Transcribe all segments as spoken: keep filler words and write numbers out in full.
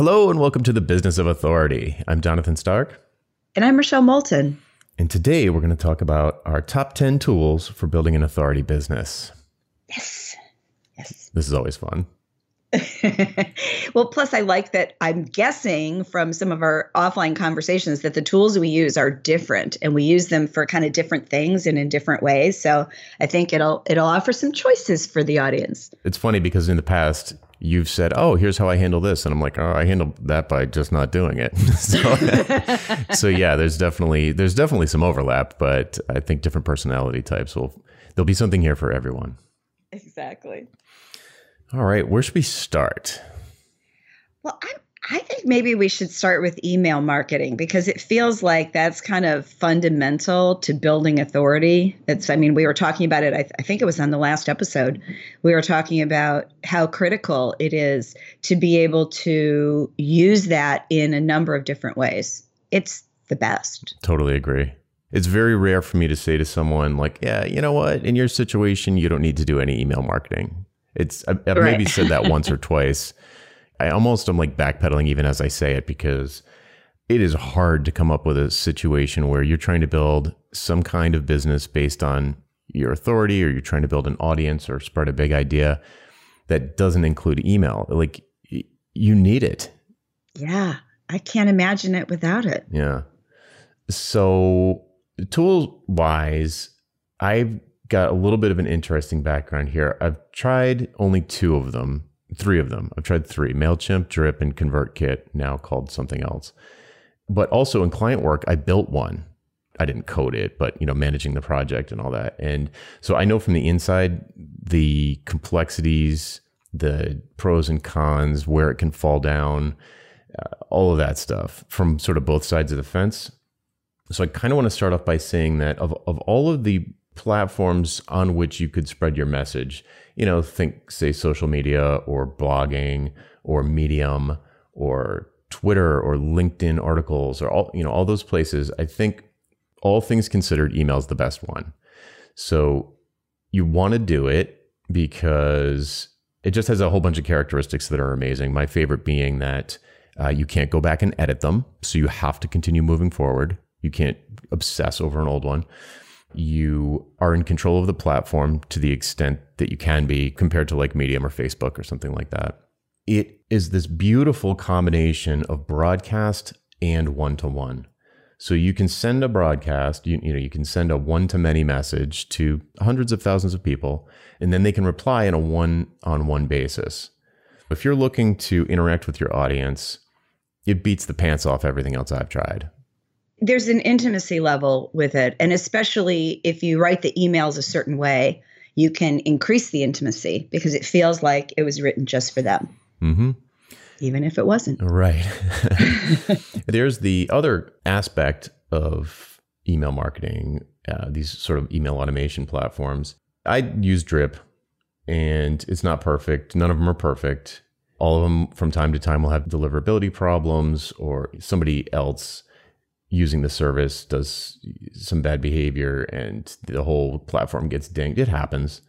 Hello and welcome to The Business of Authority. I'm Jonathan Stark. And I'm Rochelle Moulton. And today we're going to talk about our top ten tools for building an authority business. Yes. Yes. This is always fun. Well, plus I like that I'm guessing from some of our offline conversations that the tools we use are different and we use them for kind of different things and in different ways. So I think it'll it'll offer some choices for the audience. It's funny because in the past you've said, oh, here's how I handle this. And I'm like, oh, I handle that by just not doing it. so, so yeah, there's definitely there's definitely some overlap, but I think different personality types will there'll be something here for everyone. Exactly. All right, where should we start? Well, I, I think maybe we should start with email marketing because it feels like that's kind of fundamental to building authority. That's, I mean, we were talking about it, I, th- I think it was on the last episode. We were talking about how critical it is to be able to use that in a number of different ways. It's the best. Totally agree. It's very rare for me to say to someone like, yeah, you know what? In your situation, you don't need to do any email marketing. It's I've right. maybe said that once or twice. I almost am like backpedaling even as I say it, because it is hard to come up with a situation where you're trying to build some kind of business based on your authority, or you're trying to build an audience or spread a big idea that doesn't include email. Like you need it. Yeah. I can't imagine it without it. Yeah. So tool wise, I've got a little bit of an interesting background here. I've tried only two of them, three of them. I've tried three, MailChimp, Drip, and ConvertKit, now called something else. But also in client work, I built one. I didn't code it, but you know, managing the project and all that. And so I know from the inside, the complexities, the pros and cons, where it can fall down, uh, all of that stuff from sort of both sides of the fence. So I kind of want to start off by saying that of, of all of the platforms on which you could spread your message, you know, think say social media or blogging or Medium or Twitter or LinkedIn articles or all, you know, all those places, I think all things considered, email is the best one. So you want to do it because it just has a whole bunch of characteristics that are amazing. My favorite being that uh, you can't go back and edit them. So you have to continue moving forward. You can't obsess over an old one. You are in control of the platform to the extent that you can be compared to like Medium or Facebook or something like that. It is this beautiful combination of broadcast and one-to-one. So you can send a broadcast, you, you know, you can send a one-to-many message to hundreds of thousands of people, and then they can reply in a one-on-one basis. If you're looking to interact with your audience, it beats the pants off everything else I've tried. There's an intimacy level with it. And especially if you write the emails a certain way, you can increase the intimacy because it feels like it was written just for them. Mm-hmm. Even if it wasn't. Right. There's the other aspect of email marketing, uh, these sort of email automation platforms. I use Drip and it's not perfect. None of them are perfect. All of them from time to time will have deliverability problems or somebody else using the service does some bad behavior and the whole platform gets dinged. It happens.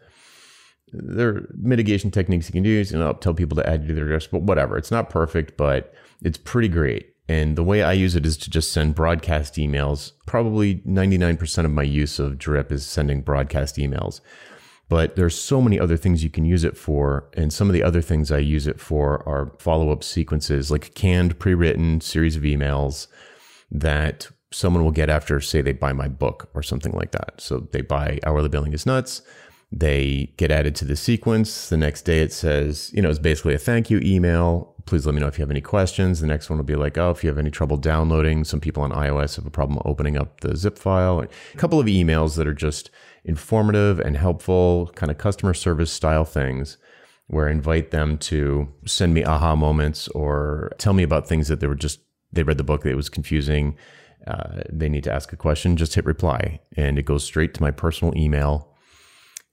There are mitigation techniques you can use, and I'll tell people to add you to their list, but whatever. It's not perfect, but it's pretty great. And the way I use it is to just send broadcast emails. Probably ninety-nine percent of my use of Drip is sending broadcast emails. But there's so many other things you can use it for. And some of the other things I use it for are follow-up sequences, like canned, pre-written series of emails that someone will get after, say they buy my book or something like that. So they buy Hourly Billing is Nuts. They get added to the sequence. The next day it says, you know, it's basically a thank you email. Please let me know if you have any questions. The next one will be like, oh, if you have any trouble downloading, some people on iOS have a problem opening up the zip file. A couple of emails that are just informative and helpful, kind of customer service style things, where I invite them to send me aha moments or tell me about things that they were just They read the book, it was confusing, uh, they need to ask a question, just hit reply. And it goes straight to my personal email.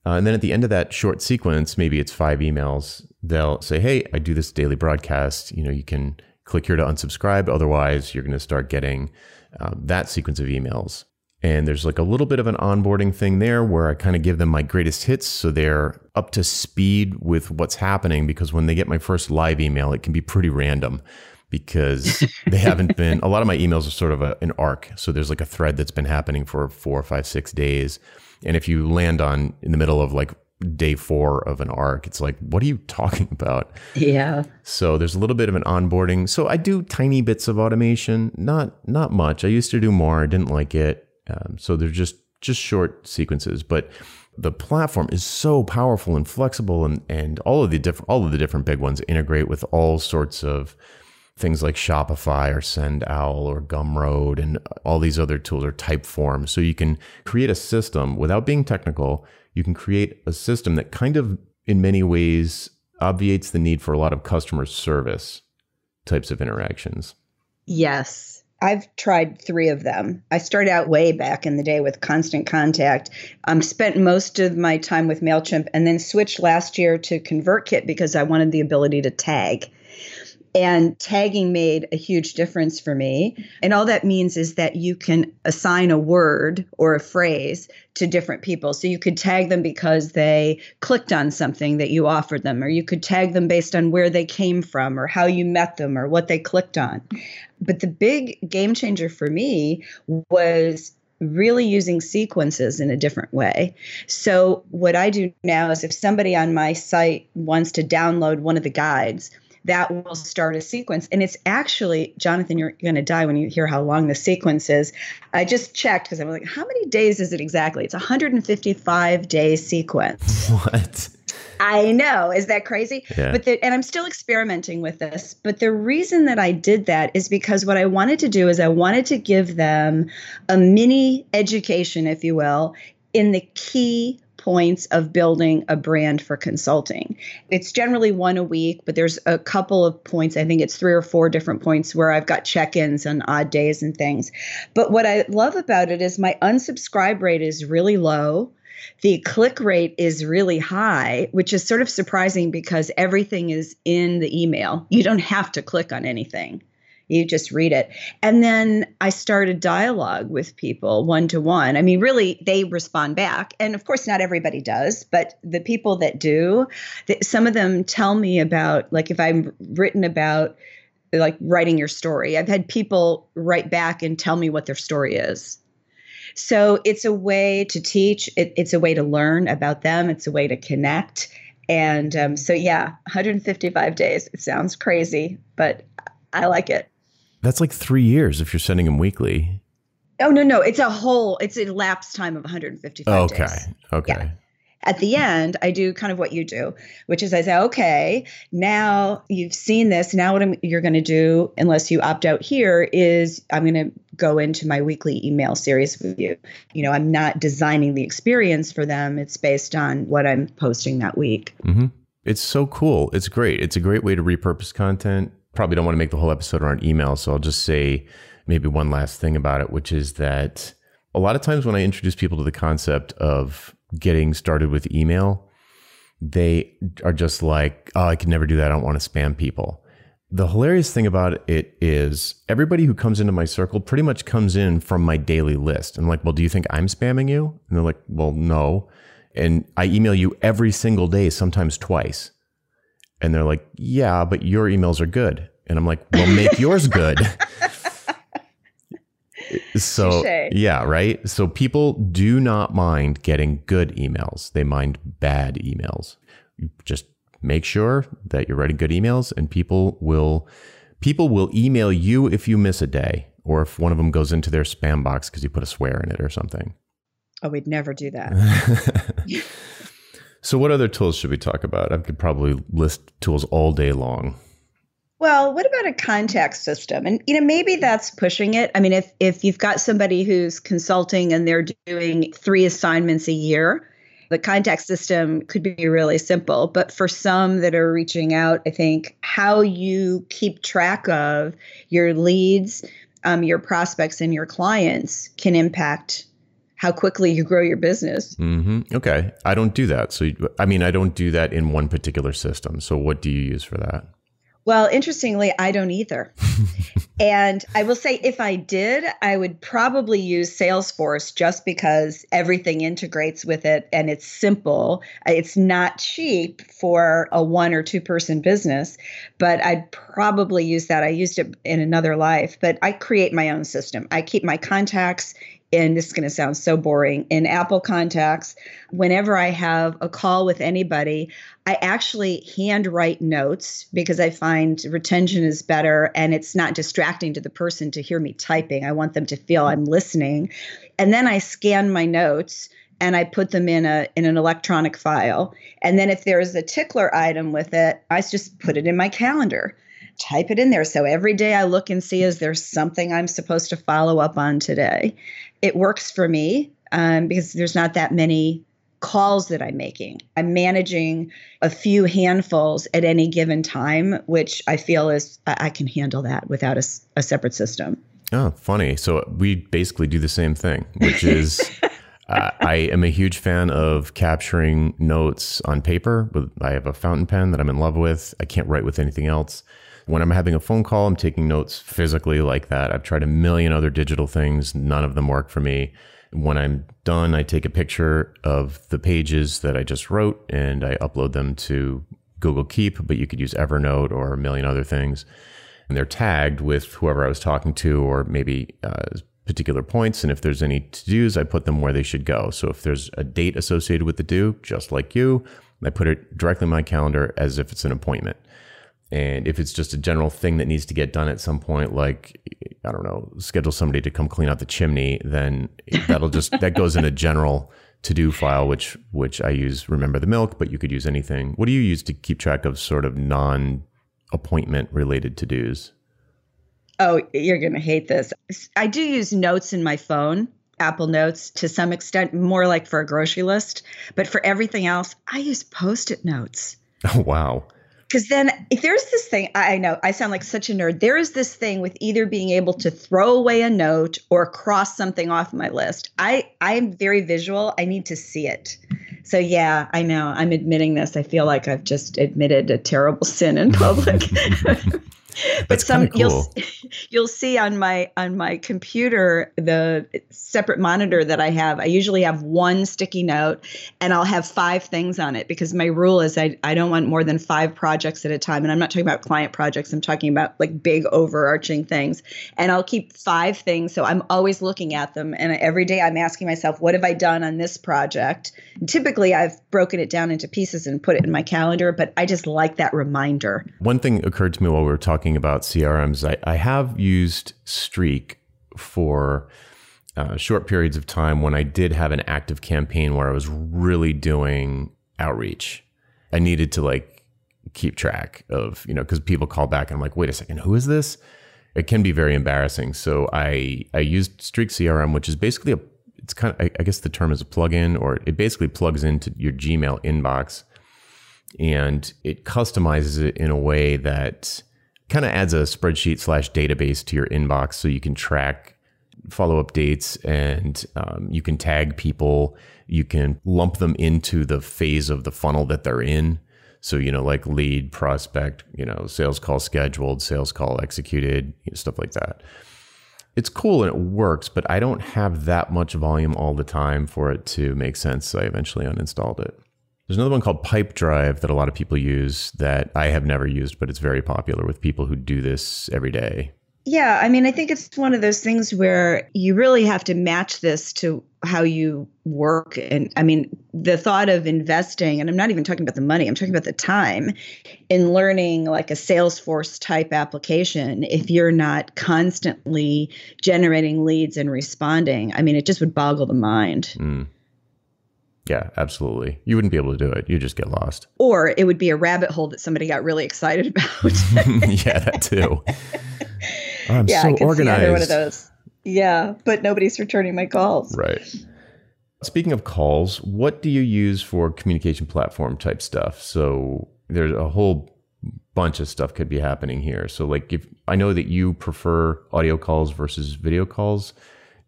Uh, and then at the end of that short sequence, maybe it's five emails, they'll say, hey, I do this daily broadcast. You know, you can click here to unsubscribe. Otherwise, you're going to start getting uh, that sequence of emails. And there's like a little bit of an onboarding thing there where I kind of give them my greatest hits so they're up to speed with what's happening, because when they get my first live email, it can be pretty random. because they haven't been, a lot of my emails are sort of a, an arc. So there's like a thread that's been happening for four or five, six days. And if you land on in the middle of like day four of an arc, it's like, what are you talking about? Yeah. So there's a little bit of an onboarding. So I do tiny bits of automation, not not much. I used to do more. I didn't like it. Um, so they're just just short sequences, but the platform is so powerful and flexible, and and all of the different all of the different big ones integrate with all sorts of things like Shopify or SendOwl or Gumroad and all these other tools, or Typeform. So you can create a system without being technical. You can create a system that kind of, in many ways, obviates the need for a lot of customer service types of interactions. Yes. I've tried three of them. I started out way back in the day with Constant Contact. Um, spent most of my time with MailChimp, and then switched last year to ConvertKit because I wanted the ability to tag. And tagging made a huge difference for me. And all that means is that you can assign a word or a phrase to different people. So you could tag them because they clicked on something that you offered them, or you could tag them based on where they came from or how you met them or what they clicked on. But the big game changer for me was really using sequences in a different way. So what I do now is if somebody on my site wants to download one of the guides, that will start a sequence. And it's actually, Jonathan, you're going to die when you hear how long the sequence is. I just checked because I was like, how many days is it exactly? It's a one hundred fifty-five day sequence. What? I know. Is that crazy? Yeah. But the, and I'm still experimenting with this. But the reason that I did that is because what I wanted to do is I wanted to give them a mini education, if you will, in the key points of building a brand for consulting. It's generally one a week, but there's a couple of points. I think it's three or four different points where I've got check-ins on odd days and things. But what I love about it is my unsubscribe rate is really low. The click rate is really high, which is sort of surprising because everything is in the email. You don't have to click on anything. You just read it. And then I start a dialogue with people one-to-one. I mean, really, they respond back. And of course, not everybody does. But the people that do, th- some of them tell me about, like if I've written about like writing your story, I've had people write back and tell me what their story is. So it's a way to teach. It, it's a way to learn about them. It's a way to connect. And um, so, yeah, one hundred fifty-five days. It sounds crazy, but I like it. That's like three years if you're sending them weekly. Oh, no, no. It's a whole, it's a lapse time of one hundred fifty-five okay. days. Okay. Okay. Yeah. At the end, I do kind of what you do, which is I say, okay, now you've seen this. Now what I'm, you're going to do, unless you opt out here, is I'm going to go into my weekly email series with you. You know, I'm not designing the experience for them. It's based on what I'm posting that week. Mm-hmm. It's so cool. It's great. It's a great way to repurpose content. Probably don't want to make the whole episode around email, so I'll just say maybe one last thing about it, which is that a lot of times when I introduce people to the concept of getting started with email, they are just like, oh, I could never do that. I don't want to spam people. The hilarious thing about it is everybody who comes into my circle pretty much comes in from my daily list. I'm like, well, do you think I'm spamming you? And they're like, well, no. And I email you every single day, sometimes twice. And they're like, yeah, but your emails are good. And I'm like, well, make yours good. So, touché. Yeah, right? So people do not mind getting good emails. They mind bad emails. You just make sure that you're writing good emails, and people will people will email you if you miss a day or if one of them goes into their spam box because you put a swear in it or something. Oh, we'd never do that. So what other tools should we talk about? I could probably list tools all day long. Well, what about a contact system? And, you know, maybe that's pushing it. I mean, if if you've got somebody who's consulting and they're doing three assignments a year, the contact system could be really simple. But for some that are reaching out, I think how you keep track of your leads, um, your prospects, and your clients can impact how quickly you grow your business. Mm-hmm. Okay. I don't do that. So, I mean, I don't do that in one particular system. So what do you use for that? Well, interestingly, I don't either. And I will say if I did, I would probably use Salesforce just because everything integrates with it and it's simple. It's not cheap for a one or two person business, but I'd probably use that. I used it in another life, but I create my own system. I keep my contacts in, this is going to sound so boring, in Apple Contacts. Whenever I have a call with anybody, I actually handwrite notes because I find retention is better and it's not distracting to the person to hear me typing. I want them to feel I'm listening. And then I scan my notes and I put them in a in an electronic file. And then if there is a tickler item with it, I just put it in my calendar, type it in there. So every day I look and see, is there something I'm supposed to follow up on today? It works for me um, because there's not that many calls that I'm making. I'm managing a few handfuls at any given time, which I feel is I can handle that without a, a separate system. Oh, funny. So we basically do the same thing, which is uh, I am a huge fan of capturing notes on paper. I have a fountain pen that I'm in love with. I can't write with anything else. When I'm having a phone call, I'm taking notes physically like that. I've tried a million other digital things. None of them work for me. When I'm done, I take a picture of the pages that I just wrote and I upload them to Google Keep, but you could use Evernote or a million other things. And they're tagged with whoever I was talking to or maybe uh, particular points. And if there's any to-dos, I put them where they should go. So if there's a date associated with the do, just like you, I put it directly in my calendar as if it's an appointment. And if it's just a general thing that needs to get done at some point, like, I don't know, schedule somebody to come clean out the chimney, then that'll just, that goes in a general to-do file, which, which I use Remember the Milk, but you could use anything. What do you use to keep track of sort of non-appointment related to-dos? Oh, you're going to hate this. I do use notes in my phone, Apple Notes to some extent, more like for a grocery list, but for everything else, I use Post-it notes. Oh, wow. Because then if there's this thing, I know I sound like such a nerd, there is this thing with either being able to throw away a note or cross something off my list. I, I am very visual. I need to see it. So yeah, I know I'm admitting this. I feel like I've just admitted a terrible sin in public. But some cool. you'll you'll see on my on my computer the separate monitor that I have. I usually have one sticky note and I'll have five things on it because my rule is I I don't want more than five projects at a time. And I'm not talking about client projects. I'm talking about like big overarching things. And I'll keep five things. So I'm always looking at them. And every day I'm asking myself, what have I done on this project? And typically I've broken it down into pieces and put it in my calendar. But I just like that reminder. One thing occurred to me while we were talking about C R Ms. I, I have used Streak for uh, short periods of time when I did have an active campaign where I was really doing outreach. I needed to like keep track of, you know, because people call back and I'm like, wait a second, who is this? It can be very embarrassing. So I, I used Streak C R M, which is basically a, it's kind of, I, I guess the term is a plugin, or it basically plugs into your Gmail inbox and it customizes it in a way that kind of adds a spreadsheet slash database to your inbox so you can track follow-up dates and um, you can tag people. You can lump them into the phase of the funnel that they're in. So, you know, like lead, prospect, you know, sales call scheduled, sales call executed, you know, stuff like that. It's cool and it works, but I don't have that much volume all the time for it to make sense. So I eventually uninstalled it. There's another one called Pipedrive that a lot of people use that I have never used, but it's very popular with people who do this every day. Yeah, I mean, I think it's one of those things where you really have to match this to how you work. And I mean, the thought of investing, and I'm not even talking about the money, I'm talking about the time in learning like a Salesforce type application, if you're not constantly generating leads and responding, I mean, it just would boggle the mind. Mm. Yeah, absolutely. You wouldn't be able to do it. You just get lost. Or it would be a rabbit hole that somebody got really excited about. Yeah, that too. Oh, I'm yeah, so I could organized. See another one of those. Yeah, but nobody's returning my calls. Right. Speaking of calls, what do you use for communication platform type stuff? So there's a whole bunch of stuff could be happening here. So like if I know that you prefer audio calls versus video calls.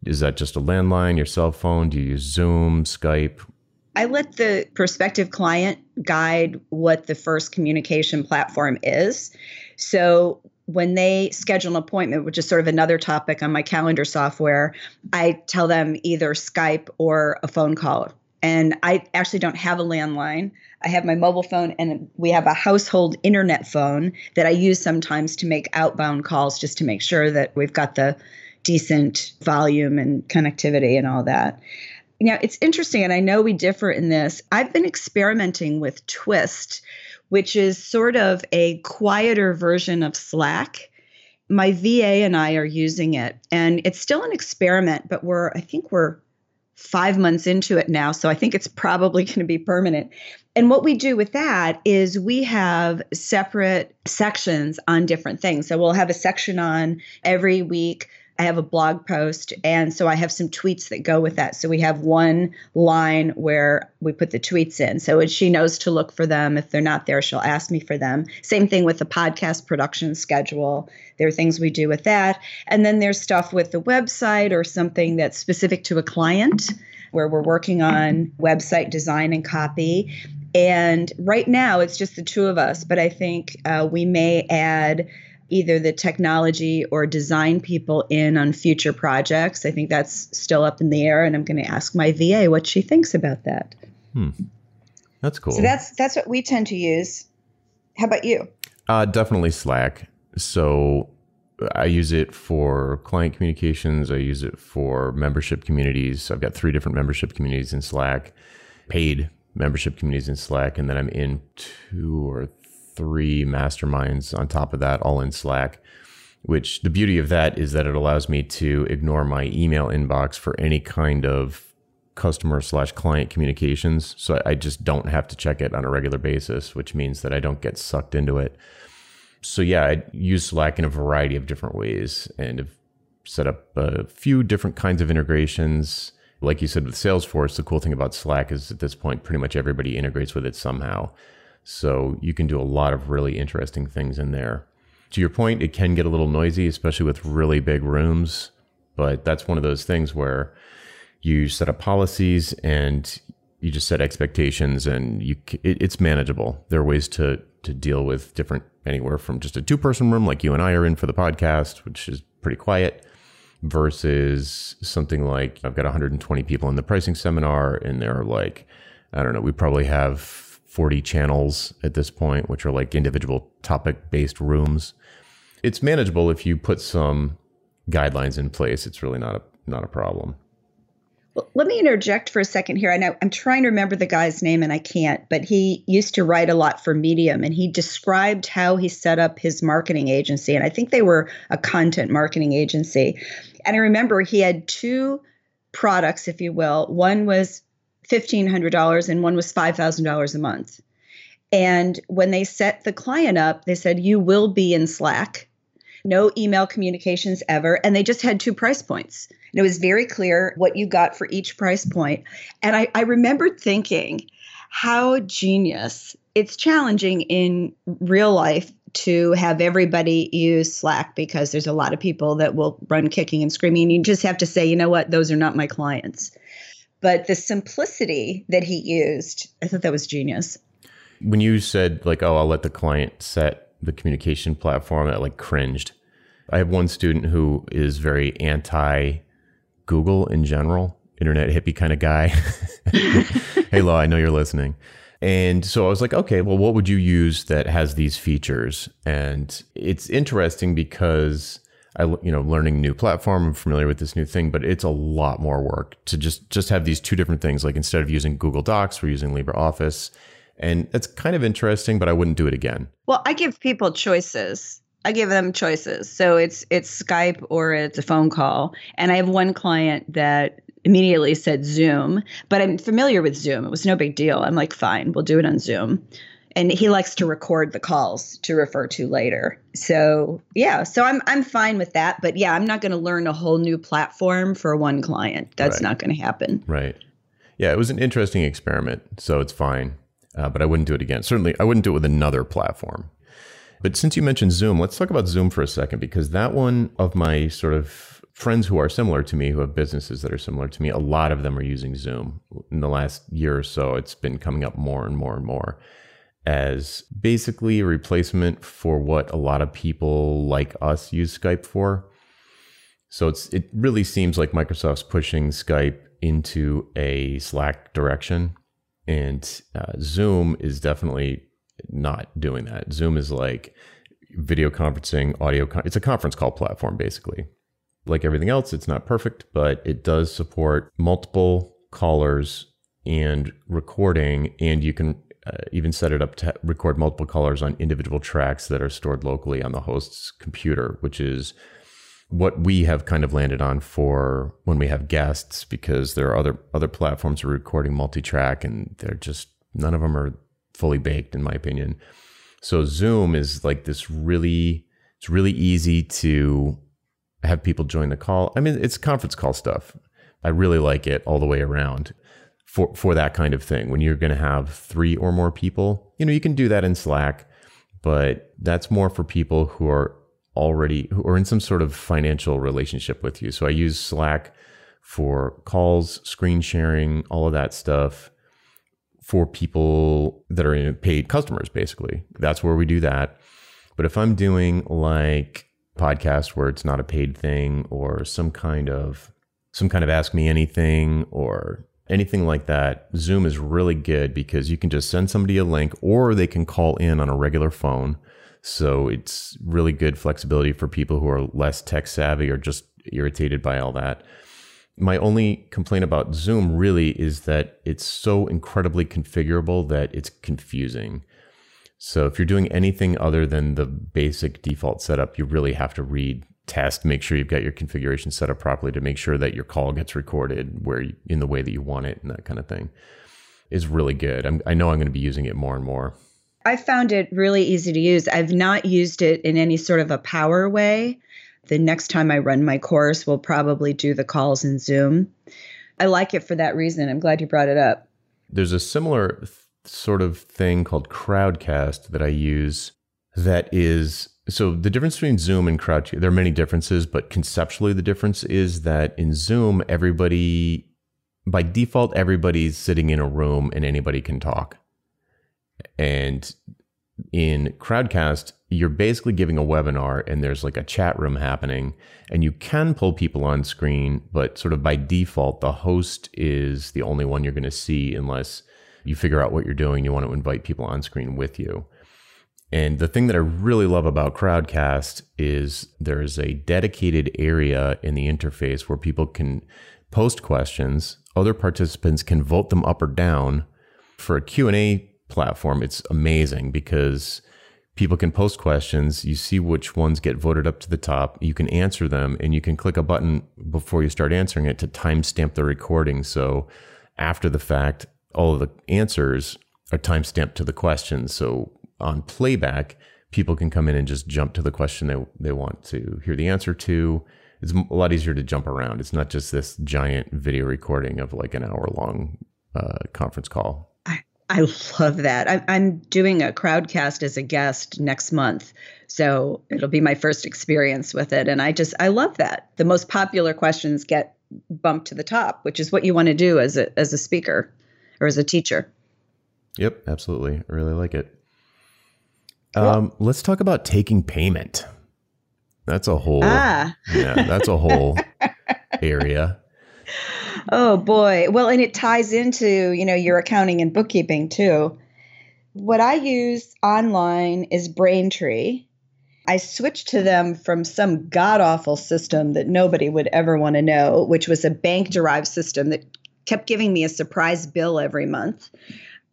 Is that just a landline, your cell phone? Do you use Zoom, Skype? I let the prospective client guide what the first communication platform is. So when they schedule an appointment, which is sort of another topic on my calendar software, I tell them either Skype or a phone call. And I actually don't have a landline. I have my mobile phone, and we have a household internet phone that I use sometimes to make outbound calls just to make sure that we've got the decent volume and connectivity and all that. You know, it's interesting, and I know we differ in this. I've been experimenting with Twist, which is sort of a quieter version of Slack. My V A and I are using it, and it's still an experiment, but we're, I think we're five months into it now. So I think it's probably going to be permanent. And what we do with that is we have separate sections on different things. So we'll have a section on every week. I have a blog post. And so I have some tweets that go with that. So we have one line where we put the tweets in. So she knows to look for them. If they're not there, she'll ask me for them. Same thing with the podcast production schedule. There are things we do with that. And then there's stuff with the website or something that's specific to a client where we're working on website design and copy. And right now it's just the two of us, but I think uh, we may add either the technology or design people in on future projects. I think that's still up in the air, and I'm going to ask my V A what she thinks about that. Hmm. That's cool. So that's that's what we tend to use. How about you? Uh, definitely Slack. So I use it for client communications. I use it for membership communities. I've got three different membership communities in Slack, paid membership communities in Slack, and then I'm in two or three. three masterminds on top of that, all in Slack, which the beauty of that is that it allows me to ignore my email inbox for any kind of customer slash client communications. So I just don't have to check it on a regular basis, which means that I don't get sucked into it. So yeah, I use Slack in a variety of different ways and have set up a few different kinds of integrations. Like you said, with Salesforce, the cool thing about Slack is at this point, pretty much everybody integrates with it somehow. So you can do a lot of really interesting things in there. To your point, it can get a little noisy, especially with really big rooms. But that's one of those things where you set up policies and you just set expectations, and you it, it's manageable. There are ways to to deal with different, anywhere from just a two-person room like you and I are in for the podcast, which is pretty quiet, versus something like I've got one hundred twenty people in the pricing seminar, and there are like, I don't know, we probably have forty channels at this point, which are like individual topic-based rooms. It's manageable if you put some guidelines in place. It's really not a not a problem. Well, let me interject for a second here. I know I'm trying to remember the guy's name and I can't, but he used to write a lot for Medium, and he described how he set up his marketing agency. And I think they were a content marketing agency. And I remember he had two products, if you will. One was fifteen hundred dollars and one was five thousand dollars a month. And when they set the client up, they said, you will be in Slack, no email communications ever. And they just had two price points. And it was very clear what you got for each price point. And I, I remembered thinking, how genius. It's challenging in real life to have everybody use Slack because there's a lot of people that will run kicking and screaming. And you just have to say, you know what, those are not my clients. But the simplicity that he used, I thought that was genius. When you said like, oh, I'll let the client set the communication platform, I like cringed. I have one student who is very anti-Google in general, internet hippie kind of guy. Hey, Law, I know you're listening. And so I was like, okay, well, what would you use that has these features? And it's interesting because I, you know, learning new platform, I'm familiar with this new thing, but it's a lot more work to just, just have these two different things. Like instead of using Google Docs, we're using LibreOffice, and it's kind of interesting, but I wouldn't do it again. Well, I give people choices. I give them choices. So it's, it's Skype or it's a phone call. And I have one client that immediately said Zoom, but I'm familiar with Zoom. It was no big deal. I'm like, fine, we'll do it on Zoom. And he likes to record the calls to refer to later. So yeah, so I'm I'm fine with that. But yeah, I'm not going to learn a whole new platform for one client. That's right. Not going to happen. Right. Yeah, it was an interesting experiment. So it's fine. Uh, but I wouldn't do it again. Certainly, I wouldn't do it with another platform. But since you mentioned Zoom, let's talk about Zoom for a second, because that one of my sort of friends who are similar to me, who have businesses that are similar to me, a lot of them are using Zoom. In the last year or so, it's been coming up more and more and more. as basically a replacement for what a lot of people like us use Skype for. So it's it really seems like Microsoft's pushing Skype into a Slack direction, and uh, Zoom is definitely not doing that. Zoom is like video conferencing, audio. Con- it's a conference call platform, basically. Like everything else, it's not perfect, but it does support multiple callers and recording, and you can uh, even set it up to record multiple callers on individual tracks that are stored locally on the host's computer, which is what we have kind of landed on for when we have guests, because there are other other platforms are recording multi-track, and they're just, none of them are fully baked, in my opinion. So Zoom is like this really, it's really easy to have people join the call. I mean, it's conference call stuff. I really like it all the way around for, for that kind of thing. When you're going to have three or more people, you know, you can do that in Slack, but that's more for people who are already, who are in some sort of financial relationship with you. So I use Slack for calls, screen sharing, all of that stuff for people that are in paid customers, basically. That's where we do that. But if I'm doing like podcast where it's not a paid thing, or some kind of some kind of ask me anything or anything like that, Zoom is really good because you can just send somebody a link, or they can call in on a regular phone. So it's really good flexibility for people who are less tech savvy or just irritated by all that. My only complaint about Zoom really is that it's so incredibly configurable that it's confusing. So if you're doing anything other than the basic default setup, you really have to read, test, make sure you've got your configuration set up properly to make sure that your call gets recorded where you, in the way that you want it, and that kind of thing is really good. I'm, I know I'm going to be using it more and more. I found it really easy to use. I've not used it in any sort of a power way. The next time I run my course, we'll probably do the calls in Zoom. I like it for that reason. I'm glad you brought it up. There's a similar th- sort of thing called Crowdcast that I use that is, so the difference between Zoom and Crowdcast, there are many differences, but conceptually the difference is that in Zoom, everybody, by default, everybody's sitting in a room and anybody can talk. And in Crowdcast, you're basically giving a webinar and there's like a chat room happening, and you can pull people on screen, but sort of by default, the host is the only one you're going to see unless you figure out what you're doing. You want to invite people on screen with you. And the thing that I really love about Crowdcast is there is a dedicated area in the interface where people can post questions. Other participants can vote them up or down. For a Q and A platform, it's amazing because people can post questions. You see which ones get voted up to the top. You can answer them, and you can click a button before you start answering it to timestamp the recording. So after the fact, all of the answers are timestamped to the question. So on playback, people can come in and just jump to the question they they want to hear the answer to. It's a lot easier to jump around. It's not just this giant video recording of like an hour long uh, conference call. I, I love that. I, I'm doing a Crowdcast as a guest next month. So it'll be my first experience with it. And I just, I love that. The most popular questions get bumped to the top, which is what you want to do as a as a speaker. Or as a teacher. Yep, absolutely. I really like it. Cool. Um, let's talk about taking payment. That's a whole, ah. yeah, that's a whole area. Oh boy. Well, and it ties into, you know, your accounting and bookkeeping too. What I use online is Braintree. I switched to them from some god-awful system that nobody would ever want to know, which was a bank-derived system that kept giving me a surprise bill every month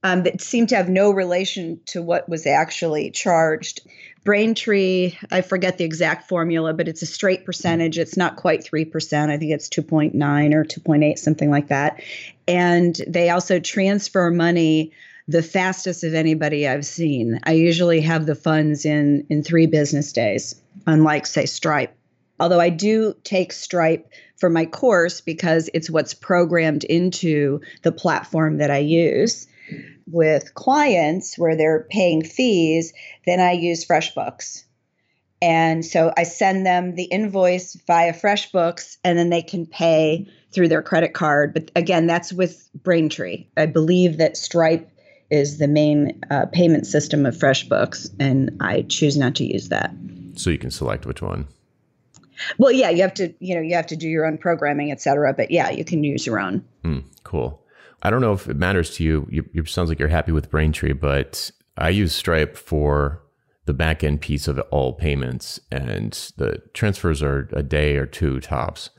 um, that seemed to have no relation to what was actually charged. Braintree, I forget the exact formula, but it's a straight percentage. It's not quite three percent. I think it's two point nine or two point eight, something like that. And they also transfer money the fastest of anybody I've seen. I usually have the funds in, in three business days, unlike, say, Stripe. Although I do take Stripe for my course because it's what's programmed into the platform that I use. With clients where they're paying fees, then I use FreshBooks. And so I send them the invoice via FreshBooks, and then they can pay through their credit card. But again, that's with Braintree. I believe that Stripe is the main uh, payment system of FreshBooks, and I choose not to use that. So you can select which one. Well, yeah, you have to, you know, you have to do your own programming, et cetera. But yeah, you can use your own. Mm, cool. I don't know if it matters to you. You, you sounds like you're happy with Braintree, but I use Stripe for the back end piece of all payments, and the transfers are a day or two tops.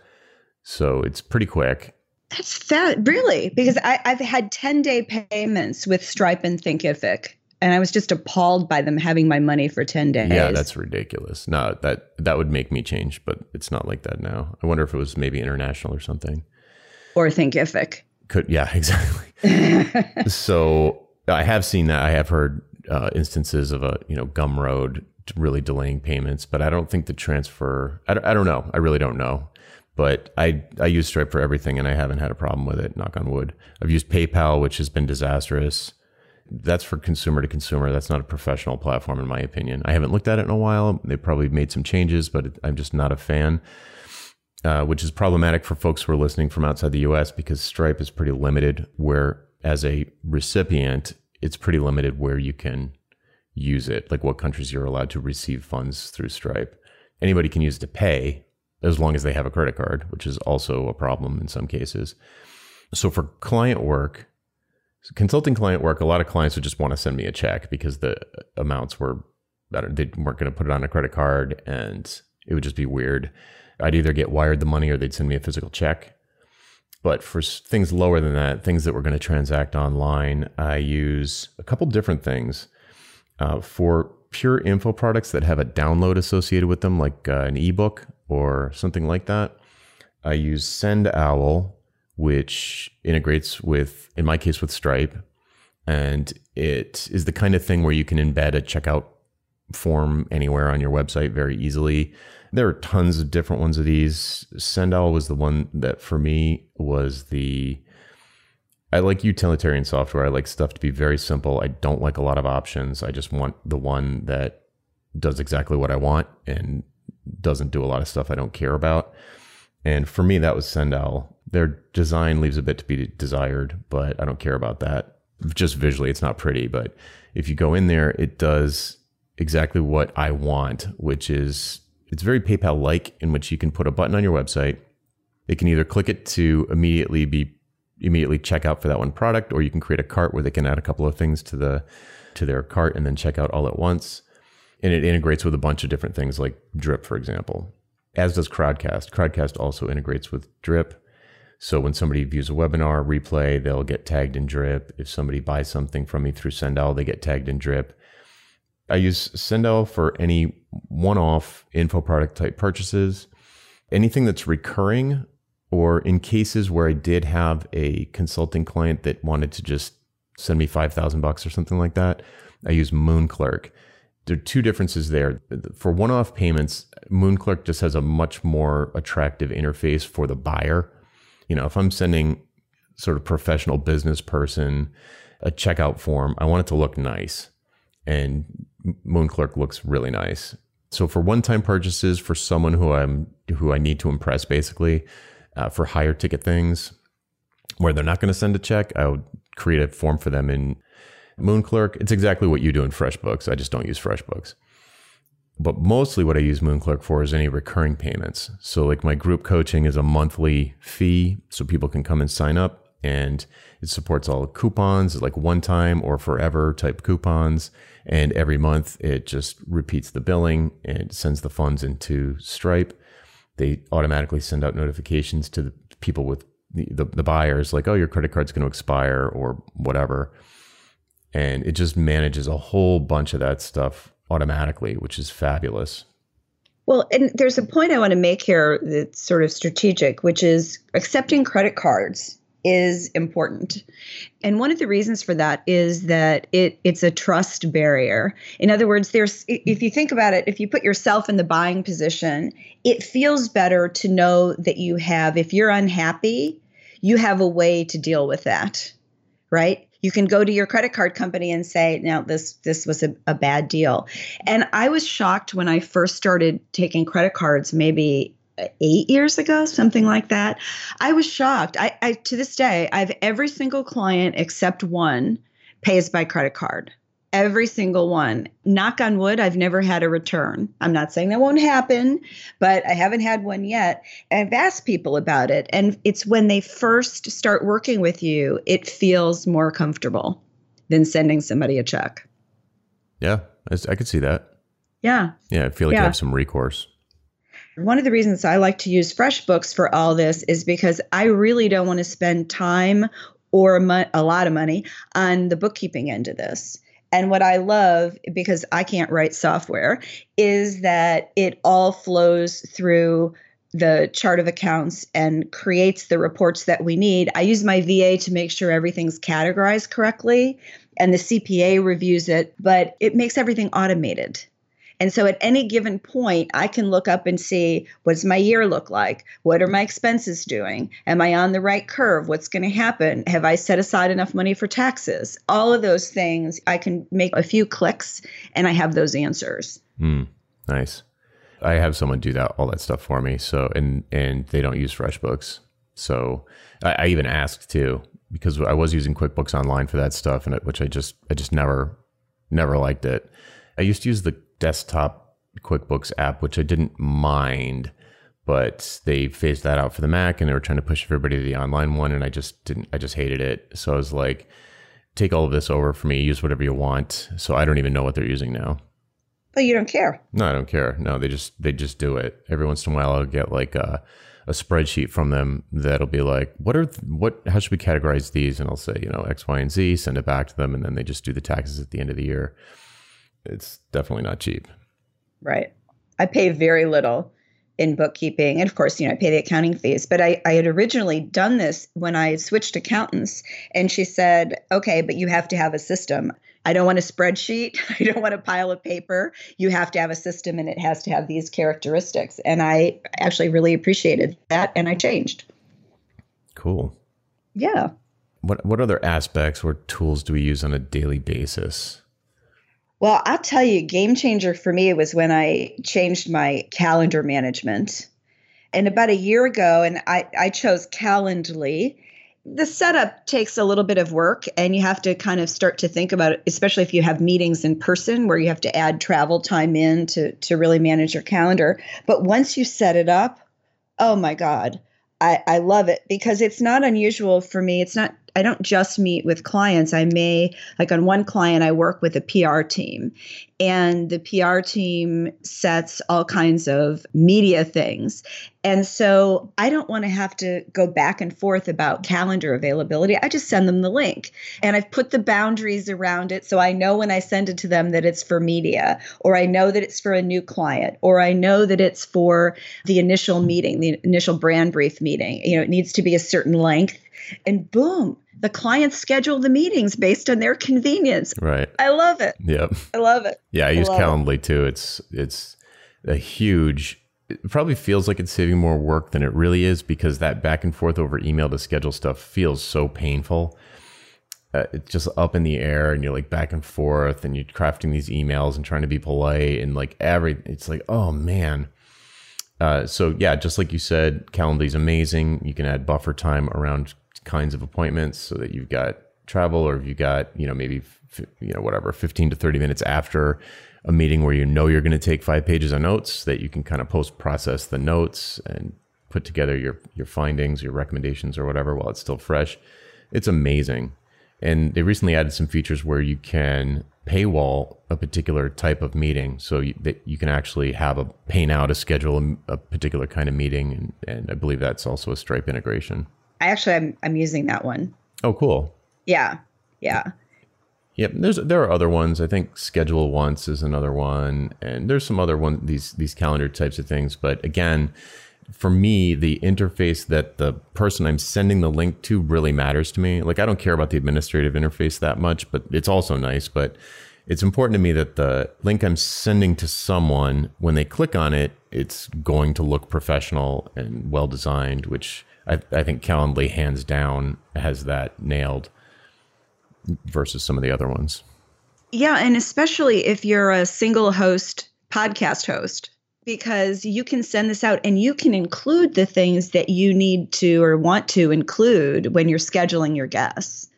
So it's pretty quick. That's fat, really, because I, I've had ten-day payments with Stripe and Thinkific, and I was just appalled by them having my money for ten days. Yeah, that's ridiculous. No, that that would make me change, but it's not like that now. I wonder if it was maybe international or something. Or Thinkific. Could, yeah, exactly. So I have seen that. I have heard uh, instances of a you know Gumroad really delaying payments, but I don't think the transfer. I don't, I don't know. I really don't know. But I, I use Stripe for everything, and I haven't had a problem with it, knock on wood. I've used PayPal, which has been disastrous. That's for consumer to consumer. That's not a professional platform, in my opinion. I haven't looked at it in a while. They probably made some changes, but I'm just not a fan, uh, which is problematic for folks who are listening from outside the U S because Stripe is pretty limited where, as a recipient, it's pretty limited where you can use it, like what countries you're allowed to receive funds through Stripe. Anybody can use it to pay, as long as they have a credit card, which is also a problem in some cases. So for client work, consulting client work, a lot of clients would just want to send me a check because the amounts were, I don't, they weren't going to put it on a credit card, and it would just be weird. I'd either get wired the money or they'd send me a physical check. But for things lower than that, things that we're going to transact online, I use a couple different things. Uh, for pure info products that have a download associated with them, like uh, an ebook, or something like that, I use SendOwl, which integrates with, in my case, with Stripe. And it is the kind of thing where you can embed a checkout form anywhere on your website very easily. There are tons of different ones of these. SendOwl was the one that for me was the, I like utilitarian software. I like stuff to be very simple. I don't like a lot of options. I just want the one that does exactly what I want and doesn't do a lot of stuff I don't care about. And for me, that was SendOwl. Their design leaves a bit to be desired, but I don't care about that. Just visually, it's not pretty. But if you go in there, it does exactly what I want, which is it's very PayPal-like, in which you can put a button on your website. They can either click it to immediately be immediately check out for that one product, or you can create a cart where they can add a couple of things to the to their cart and then check out all at once. And it integrates with a bunch of different things like Drip, for example, as does Crowdcast. Crowdcast also integrates with Drip. So when somebody views a webinar replay, they'll get tagged in Drip. If somebody buys something from me through SendOwl, they get tagged in Drip. I use SendOwl for any one-off info product type purchases, anything that's recurring, or in cases where I did have a consulting client that wanted to just send me five thousand bucks or something like that, I use MoonClerk. There are two differences there. For one-off payments, MoonClerk just has a much more attractive interface for the buyer. You know, if I'm sending sort of professional business person a checkout form, I want it to look nice. And MoonClerk looks really nice. So for one-time purchases, for someone who I'm who I need to impress, basically, uh, for higher ticket things where they're not going to send a check, I would create a form for them in MoonClerk. It's exactly what you do in FreshBooks. I just don't use FreshBooks. But mostly what I use MoonClerk for is any recurring payments. So like my group coaching is a monthly fee, so people can come and sign up, and it supports all the coupons, like one time or forever type coupons. And every month it just repeats the billing and sends the funds into Stripe. They automatically send out notifications to the people with the, the, the buyers, like, oh, your credit card's going to expire or whatever. And it just manages a whole bunch of that stuff automatically, which is fabulous. Well, and there's a point I want to make here that's sort of strategic, which is accepting credit cards is important. And one of the reasons for that is that it it's a trust barrier. In other words, there's if you think about it, if you put yourself in the buying position, it feels better to know that you have, if you're unhappy, you have a way to deal with that, right? You can go to your credit card company and say, now this this was a, a bad deal. And I was shocked when I first started taking credit cards maybe eight years ago, something like that. I was shocked. I, I to this day, I have every single client except one pays by credit card. Every single one. Knock on wood, I've never had a return. I'm not saying that won't happen, but I haven't had one yet. And I've asked people about it. And it's when they first start working with you, it feels more comfortable than sending somebody a check. Yeah, I could see that. Yeah. Yeah, I feel like yeah. you have some recourse. One of the reasons I like to use FreshBooks for all this is because I really don't want to spend time or a, mo- a lot of money on the bookkeeping end of this. And what I love, because I can't write software, is that it all flows through the chart of accounts and creates the reports that we need. I use my V A to make sure everything's categorized correctly, and the C P A reviews it, but it makes everything automated. And so at any given point, I can look up and see, what's my year look like? What are my expenses doing? Am I on the right curve? What's going to happen? Have I set aside enough money for taxes? All of those things, I can make a few clicks and I have those answers. Mm, nice. I have someone do that, all that stuff for me. So, and, and they don't use FreshBooks. So I, I even asked too, because I was using QuickBooks Online for that stuff, and it, which I just, I just never, never liked it. I used to use the desktop QuickBooks app, which I didn't mind, but they phased that out for the Mac, and they were trying to push everybody to the online one, and I just didn't, I just hated it. So I was like, take all of this over for me, use whatever you want. So I don't even know what they're using now. But you don't care. No, I don't care. No, they just, they just do it. Every once in a while, I'll get like a, a spreadsheet from them that'll be like, what are, th- what, how should we categorize these? And I'll say, you know, X, Y, and Z, send it back to them. And then they just do the taxes at the end of the year. It's definitely not cheap. Right. I pay very little in bookkeeping. And of course, you know, I pay the accounting fees. But I, I had originally done this when I switched accountants. And she said, okay, but you have to have a system. I don't want a spreadsheet. I don't want a pile of paper. You have to have a system, and it has to have these characteristics. And I actually really appreciated that. And I changed. Cool. Yeah. What, what other aspects or tools do we use on a daily basis? Well, I'll tell you, game changer for me was when I changed my calendar management. And about a year ago, and I, I chose Calendly. The setup takes a little bit of work, and you have to kind of start to think about it, especially if you have meetings in person where you have to add travel time in to, to really manage your calendar. But once you set it up, oh my God, I, I love it, because it's not unusual for me. It's not, I don't just meet with clients. I may, like on one client, I work with a P R team, and the P R team sets all kinds of media things. And so I don't want to have to go back and forth about calendar availability. I just send them the link, and I've put the boundaries around it. So I know when I send it to them that it's for media, or I know that it's for a new client, or I know that it's for the initial meeting, the initial brand brief meeting. You know, it needs to be a certain length. And boom, the clients schedule the meetings based on their convenience. Right. I love it. Yep. I love it. Yeah, I, I use Calendly it. too. It's it's a huge, it probably feels like it's saving more work than it really is, because that back and forth over email to schedule stuff feels so painful. Uh, it's just up in the air, and you're like back and forth, and you're crafting these emails and trying to be polite, and like every, it's like, oh man. Uh, so yeah, just like you said, Calendly is amazing. You can add buffer time around kinds of appointments so that you've got travel, or if you got, you know, maybe, you know, whatever, fifteen to thirty minutes after a meeting where you know you're going to take five pages of notes, that you can kind of post process the notes and put together your, your findings, your recommendations or whatever while it's still fresh. It's amazing. And they recently added some features where you can paywall a particular type of meeting, so you, that you can actually have a pay now to schedule a particular kind of meeting. And, and I believe that's also a Stripe integration. I actually, I'm, I'm using that one. Oh, cool. Yeah. Yeah. Yep. There's, there are other ones. I think Schedule Once is another one. And there's some other ones, these, these calendar types of things. But again, for me, the interface that the person I'm sending the link to really matters to me. Like, I don't care about the administrative interface that much, but it's also nice. But it's important to me that the link I'm sending to someone, when they click on it, it's going to look professional and well-designed, which I, I think Calendly hands down has that nailed versus some of the other ones. Yeah. And especially if you're a single host podcast host, because you can send this out and you can include the things that you need to or want to include when you're scheduling your guests.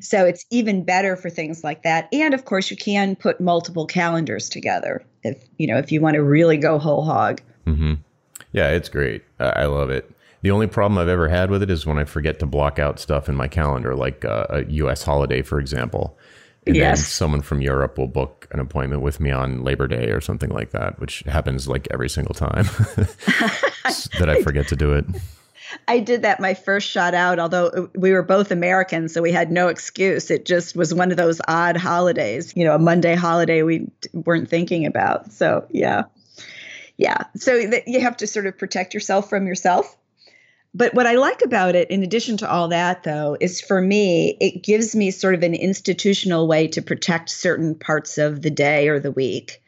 So it's even better for things like that. And of course, you can put multiple calendars together if you know if you want to really go whole hog. Mm-hmm. Yeah, it's great. I love it. The only problem I've ever had with it is when I forget to block out stuff in my calendar, like uh, a U S holiday, for example. And yes. Then someone from Europe will book an appointment with me on Labor Day or something like that, which happens like every single time that I forget to do it. I did that my first shot out, although we were both Americans, so we had no excuse. It just was one of those odd holidays, you know, a Monday holiday we weren't thinking about. So, yeah. Yeah. So that you have to sort of protect yourself from yourself. But what I like about it, in addition to all that, though, is for me, it gives me sort of an institutional way to protect certain parts of the day or the week.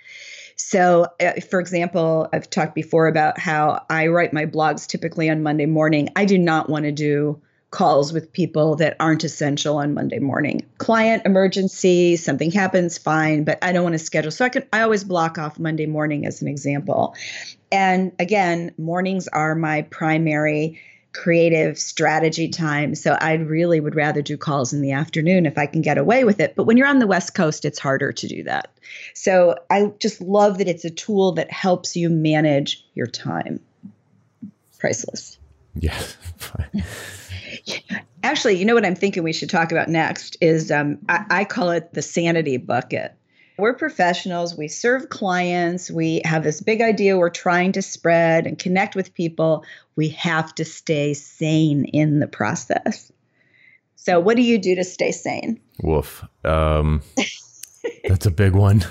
So, uh, for example, I've talked before about how I write my blogs typically on Monday morning. I do not want to do calls with people that aren't essential on Monday morning. Client emergency, something happens, fine, but I don't want to schedule. So I can, I always block off Monday morning as an example. And again, mornings are my primary creative strategy time. So I really would rather do calls in the afternoon if I can get away with it. But when you're on the West Coast, it's harder to do that. So I just love that it's a tool that helps you manage your time. Priceless. Yeah. Actually, you know what I'm thinking we should talk about next is um, I, I call it the sanity bucket. We're professionals, we serve clients, we have this big idea we're trying to spread and connect with people. We have to stay sane in the process. So what do you do to stay sane? Woof. Um, that's a big one.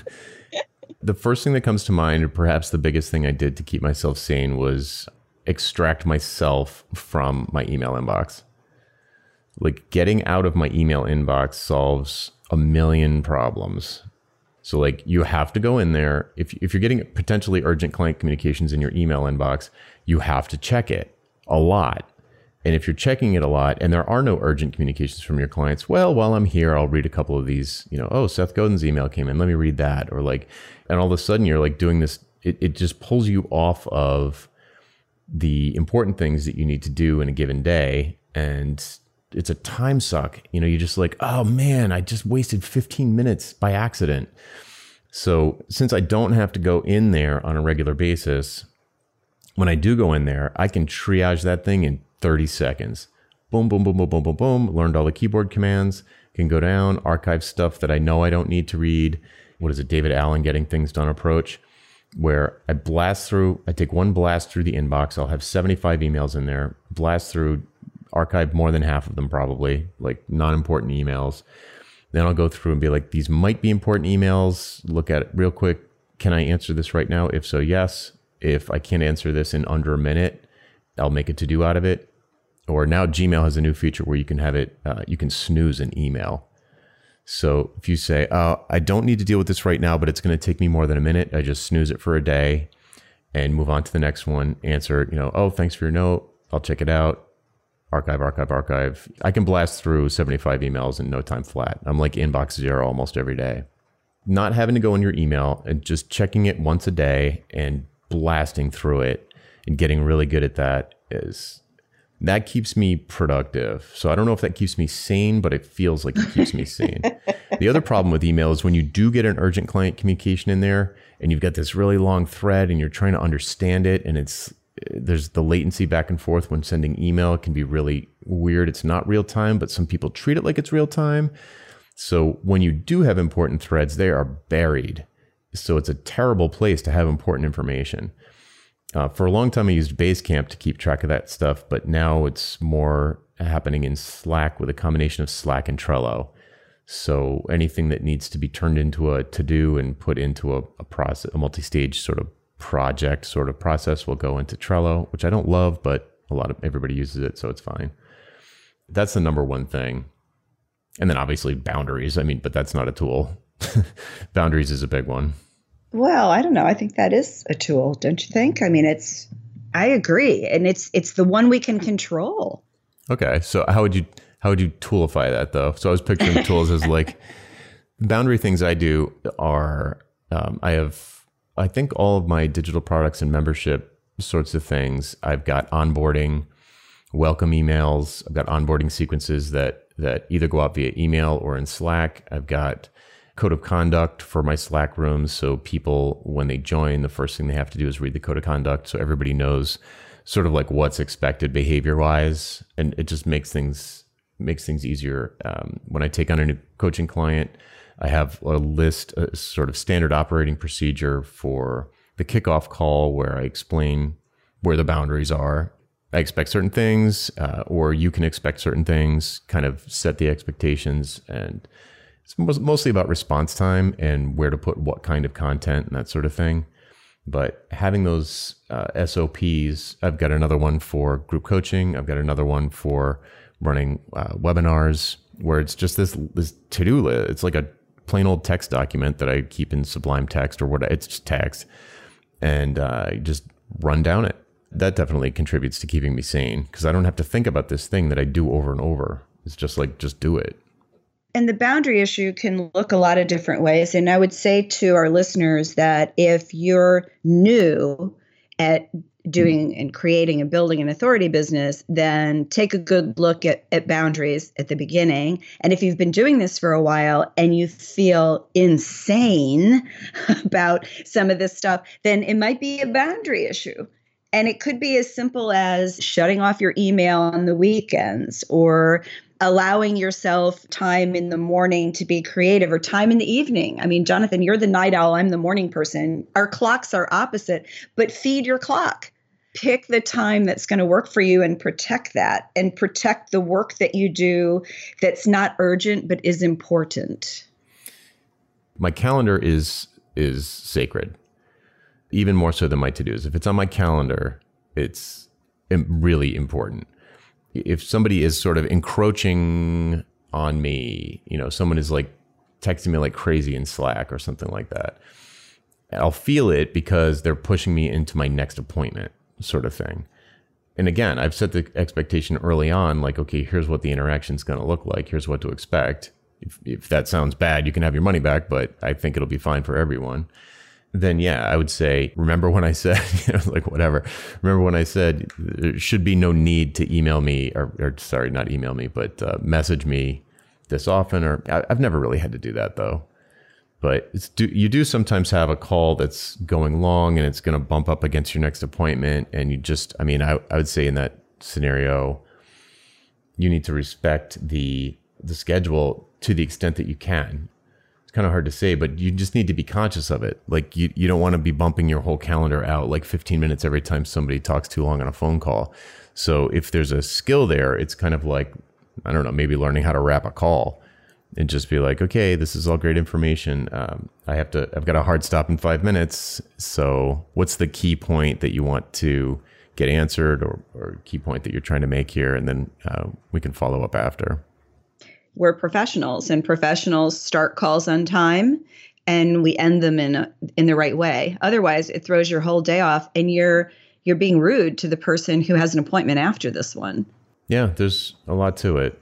The first thing that comes to mind, or perhaps the biggest thing I did to keep myself sane, was extract myself from my email inbox. Like getting out of my email inbox solves a million problems. So like you have to go in there. If, if you're getting potentially urgent client communications in your email inbox, you have to check it a lot. And if you're checking it a lot and there are no urgent communications from your clients, well, while I'm here, I'll read a couple of these, you know, oh, Seth Godin's email came in. Let me read that. Or like, and all of a sudden you're like doing this. It, it just pulls you off of the important things that you need to do in a given day. And it's a time suck. You know, you're just like, oh man, I just wasted fifteen minutes by accident. So since I don't have to go in there on a regular basis, when I do go in there, I can triage that thing in thirty seconds. Boom, boom, boom, boom, boom, boom, boom. Learned all the keyboard commands, can go down, archive stuff that I know I don't need to read. What is it? David Allen Getting Things Done approach, where I blast through, I take one blast through the inbox. I'll have seventy-five emails in there, blast through, archive more than half of them, probably like non-important emails. Then I'll go through and be like, these might be important emails. Look at it real quick. Can I answer this right now? If so, yes. If I can't answer this in under a minute, I'll make a to-do out of it. Or now Gmail has a new feature where you can have it, uh, you can snooze an email. So if you say, oh, I don't need to deal with this right now, but it's going to take me more than a minute, I just snooze it for a day and move on to the next one. Answer, you know, oh, thanks for your note. I'll check it out. Archive, archive, archive. I can blast through seventy-five emails in no time flat. I'm like inbox zero almost every day. Not having to go in your email and just checking it once a day and blasting through it and getting really good at that is, that keeps me productive. So I don't know if that keeps me sane, but it feels like it keeps me sane. The other problem with email is when you do get an urgent client communication in there and you've got this really long thread and you're trying to understand it, and it's, there's the latency back and forth when sending email can be really weird. It's not real time, but some people treat it like it's real time. So when you do have important threads, they are buried. So it's a terrible place to have important information. Uh, for a long time, I used Basecamp to keep track of that stuff, but now it's more happening in Slack with a combination of Slack and Trello. So anything that needs to be turned into a to-do and put into a, a process, a multi-stage sort of project sort of process will go into Trello, which I don't love, but a lot of everybody uses it, so it's fine. That's the number one thing. And then obviously boundaries. I mean, but that's not a tool. Boundaries is a big one. Well, I don't know. I think that is a tool, don't you think? I mean, it's, I agree. And it's, it's the one we can control. Okay. So how would you, how would you toolify that though? So I was picturing tools as like boundary things I do are, um, I have, I think all of my digital products and membership sorts of things, I've got onboarding, welcome emails, I've got onboarding sequences that that either go out via email or in Slack. I've got code of conduct for my Slack rooms. So people, when they join, the first thing they have to do is read the code of conduct. So everybody knows sort of like what's expected behavior wise. And it just makes things, makes things easier. Um, when I take on a new coaching client, I have a list, a sort of standard operating procedure for the kickoff call where I explain where the boundaries are. I expect certain things, uh, or you can expect certain things, kind of set the expectations. And it's mostly about response time and where to put what kind of content and that sort of thing. But having those uh, S O Ps, I've got another one for group coaching. I've got another one for running uh, webinars, where it's just this, this to-do list. It's like a plain old text document that I keep in Sublime Text or what. It's just text, and uh, just run down it. That definitely contributes to keeping me sane, because I don't have to think about this thing that I do over and over. It's just like, just do it. And the boundary issue can look a lot of different ways. And I would say to our listeners that if you're new at doing and creating and building an authority business, then take a good look at, at boundaries at the beginning. And if you've been doing this for a while and you feel insane about some of this stuff, then it might be a boundary issue. And it could be as simple as shutting off your email on the weekends, or allowing yourself time in the morning to be creative, or time in the evening. I mean, Jonathan, you're the night owl. I'm the morning person. Our clocks are opposite, but feed your clock. Pick the time that's going to work for you and protect that, and protect the work that you do that's not urgent but is important. My calendar is is sacred, even more so than my to-dos. If it's on my calendar, it's really important. If somebody is sort of encroaching on me, you know, someone is like texting me like crazy in Slack or something like that, I'll feel it because they're pushing me into my next appointment sort of thing. And again, I've set the expectation early on, like, okay, here's what the interaction is going to look like. Here's what to expect. If, if that sounds bad, you can have your money back, but I think it'll be fine for everyone. Then yeah, I would say, remember when I said, you know, like whatever, remember when I said there should be no need to email me or, or sorry, not email me, but uh, message me this often. Or I, I've never really had to do that though. But it's do, you do sometimes have a call that's going long and it's going to bump up against your next appointment. And you just, I mean, I, I would say in that scenario, you need to respect the the schedule to the extent that you can. It's kind of hard to say, but you just need to be conscious of it. Like you, you don't want to be bumping your whole calendar out like fifteen minutes every time somebody talks too long on a phone call. So if there's a skill there, it's kind of like, I don't know, maybe learning how to wrap a call and just be like, okay, this is all great information. Um, I have to, I've got a hard stop in five minutes. So what's the key point that you want to get answered, or, or key point that you're trying to make here? And then uh, we can follow up after. We're professionals, and professionals start calls on time and we end them in a, in the right way. Otherwise, it throws your whole day off and you're you're being rude to the person who has an appointment after this one. Yeah, there's a lot to it.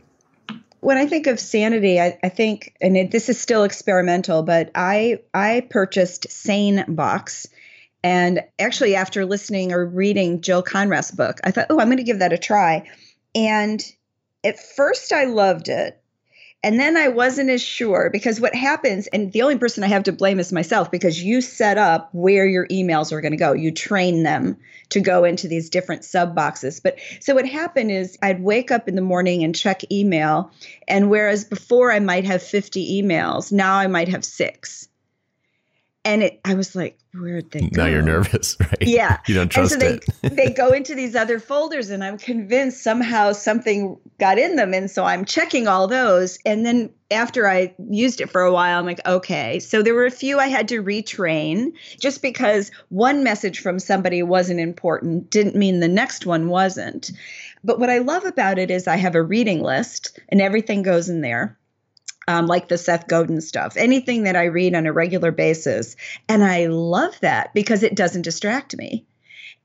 When I think of sanity, I, I think, and it, this is still experimental, but I I purchased SaneBox. And actually, after listening or reading Jill Conrad's book, I thought, oh, I'm going to give that a try. And at first I loved it. And then I wasn't as sure, because what happens, and the only person I have to blame is myself, because you set up where your emails are going to go. You train them to go into these different sub boxes. But so what happened is I'd wake up in the morning and check email. And whereas before I might have fifty emails, now I might have six. And it, I was like, where'd they go? Now you're nervous, right? Yeah. You don't trust and so they, it. They go into these other folders, and I'm convinced somehow something got in them. And so I'm checking all those. And then after I used it for a while, I'm like, okay. So there were a few I had to retrain, just because one message from somebody wasn't important didn't mean the next one wasn't. But what I love about it is I have a reading list and everything goes in there. Um, like the Seth Godin stuff, anything that I read on a regular basis. And I love that because it doesn't distract me.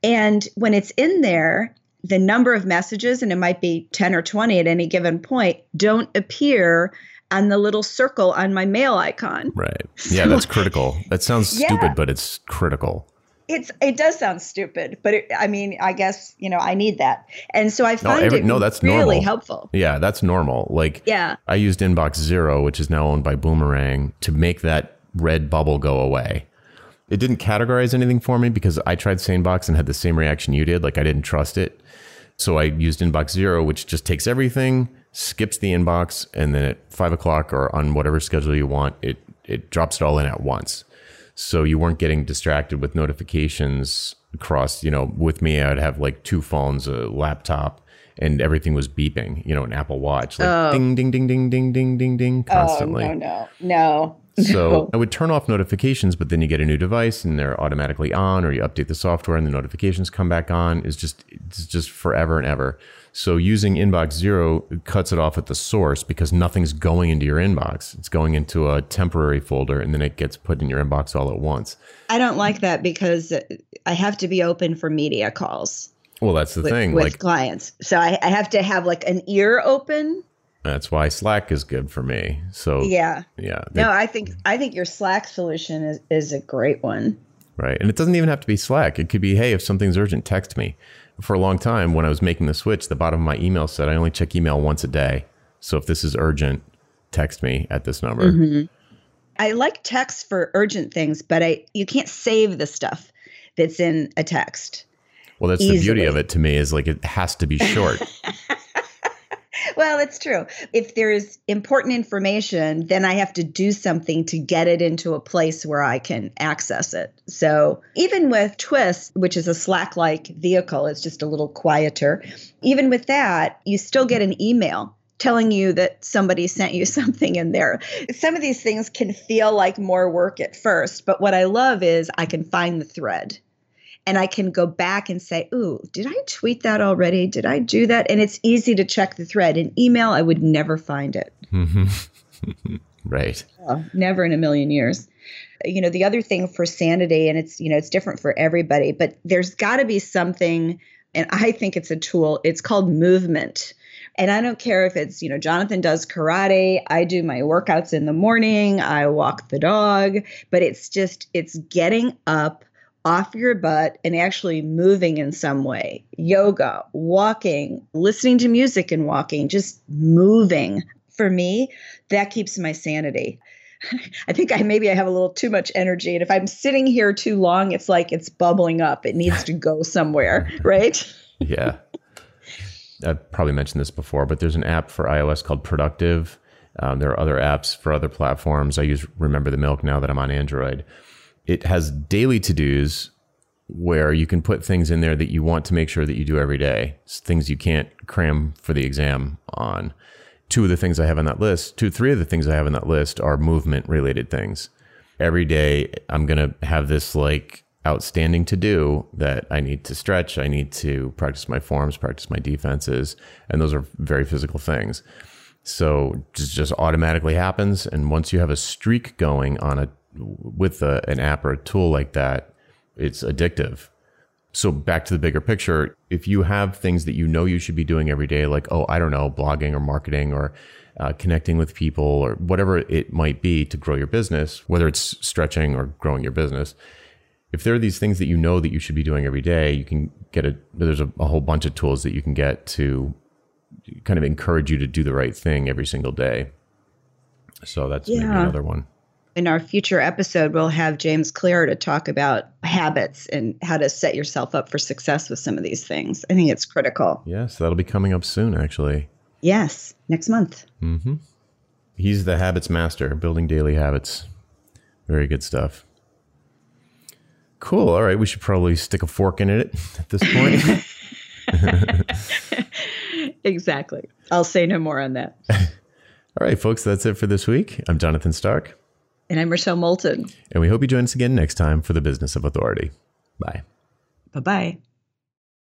And when it's in there, the number of messages, and it might be ten or twenty at any given point, don't appear on the little circle on my mail icon. Right. Yeah, that's critical. That sounds yeah. stupid, but it's critical. It's it does sound stupid, but it, I mean, I guess, you know, I need that. And so I find no, every, it no, that's really normal. helpful. Yeah, that's normal. Like, yeah. I used Inbox Zero, which is now owned by Boomerang, to make that red bubble go away. It didn't categorize anything for me because I tried Sanebox and had the same reaction you did. Like, I didn't trust it. So I used Inbox Zero, which just takes everything, skips the inbox, and then at five o'clock or on whatever schedule you want, it it drops it all in at once. So you weren't getting distracted with notifications across, you know, with me, I'd have like two phones, a laptop, and everything was beeping, you know, an Apple Watch, like oh. ding, ding, ding, ding, ding, ding, ding, ding, constantly. Oh, no, no, no. So I would turn off notifications, but then you get a new device and they're automatically on, or you update the software and the notifications come back on. It's just, it's just forever and ever. So using Inbox Zero cuts it off at the source because nothing's going into your inbox. It's going into a temporary folder and then it gets put in your inbox all at once. I don't like that because I have to be open for media calls. Well, that's the with, thing. With like, clients. So I, I have to have like an ear open. That's why Slack is good for me. So yeah. Yeah. They, no, I think I think your Slack solution is, is a great one. Right. And it doesn't even have to be Slack. It could be, hey, if something's urgent, text me. For a long time, when I was making the switch, the bottom of my email said I only check email once a day. So if this is urgent, text me at this number. Mm-hmm. I like text for urgent things, but I you can't save the stuff that's in a text. Well, that's easily. The beauty of it to me is like it has to be short. Well, it's true. If there is important information, then I have to do something to get it into a place where I can access it. So even with Twist, which is a Slack-like vehicle, it's just a little quieter. Even with that, you still get an email telling you that somebody sent you something in there. Some of these things can feel like more work at first, but what I love is I can find the thread. And I can go back and say, ooh, did I tweet that already? Did I do that? And it's easy to check the thread. In email, I would never find it. Mm-hmm. Right. Oh, never in a million years. You know, the other thing for sanity, and it's, you know, it's different for everybody, but there's got to be something, and I think it's a tool. It's called movement. And I don't care if it's, you know, Jonathan does karate, I do my workouts in the morning, I walk the dog, but it's just, it's getting up off your butt and actually moving in some way, yoga, walking, listening to music and walking, just moving. For me, that keeps my sanity. I think I maybe I have a little too much energy. And if I'm sitting here too long, it's like it's bubbling up. It needs to go somewhere, right? Yeah. I've probably mentioned this before, but there's an app for iOS called Productive. Um, there are other apps for other platforms. I use Remember the Milk now that I'm on Android. It has daily to-dos where you can put things in there that you want to make sure that you do every day. It's things you can't cram for the exam on. Two of the things I have on that list, two, three of the things I have on that list are movement-related things. Every day, I'm going to have this like outstanding to-do that I need to stretch. I need to practice my forms, practice my defenses. And those are very physical things. So it just automatically happens. And once you have a streak going on a with a, an app or a tool like that, it's addictive. So back to the bigger picture, if you have things that you know you should be doing every day, like, oh, I don't know, blogging or marketing or uh, connecting with people or whatever it might be to grow your business, whether it's stretching or growing your business, if there are these things that you know that you should be doing every day, you can get a, there's a, a whole bunch of tools that you can get to kind of encourage you to do the right thing every single day. So that's yeah. maybe another one. In our future episode, we'll have James Clear to talk about habits and how to set yourself up for success with some of these things. I think it's critical. Yes, that'll be coming up soon, actually. Yes, next month. Mm-hmm. He's the habits master, building daily habits. Very good stuff. Cool. All right. We should probably stick a fork in it at this point. Exactly. I'll say no more on that. All right, folks, that's it for this week. I'm Jonathan Stark. And I'm Rochelle Moulton. And we hope you join us again next time for the Business of Authority. Bye. Bye-bye.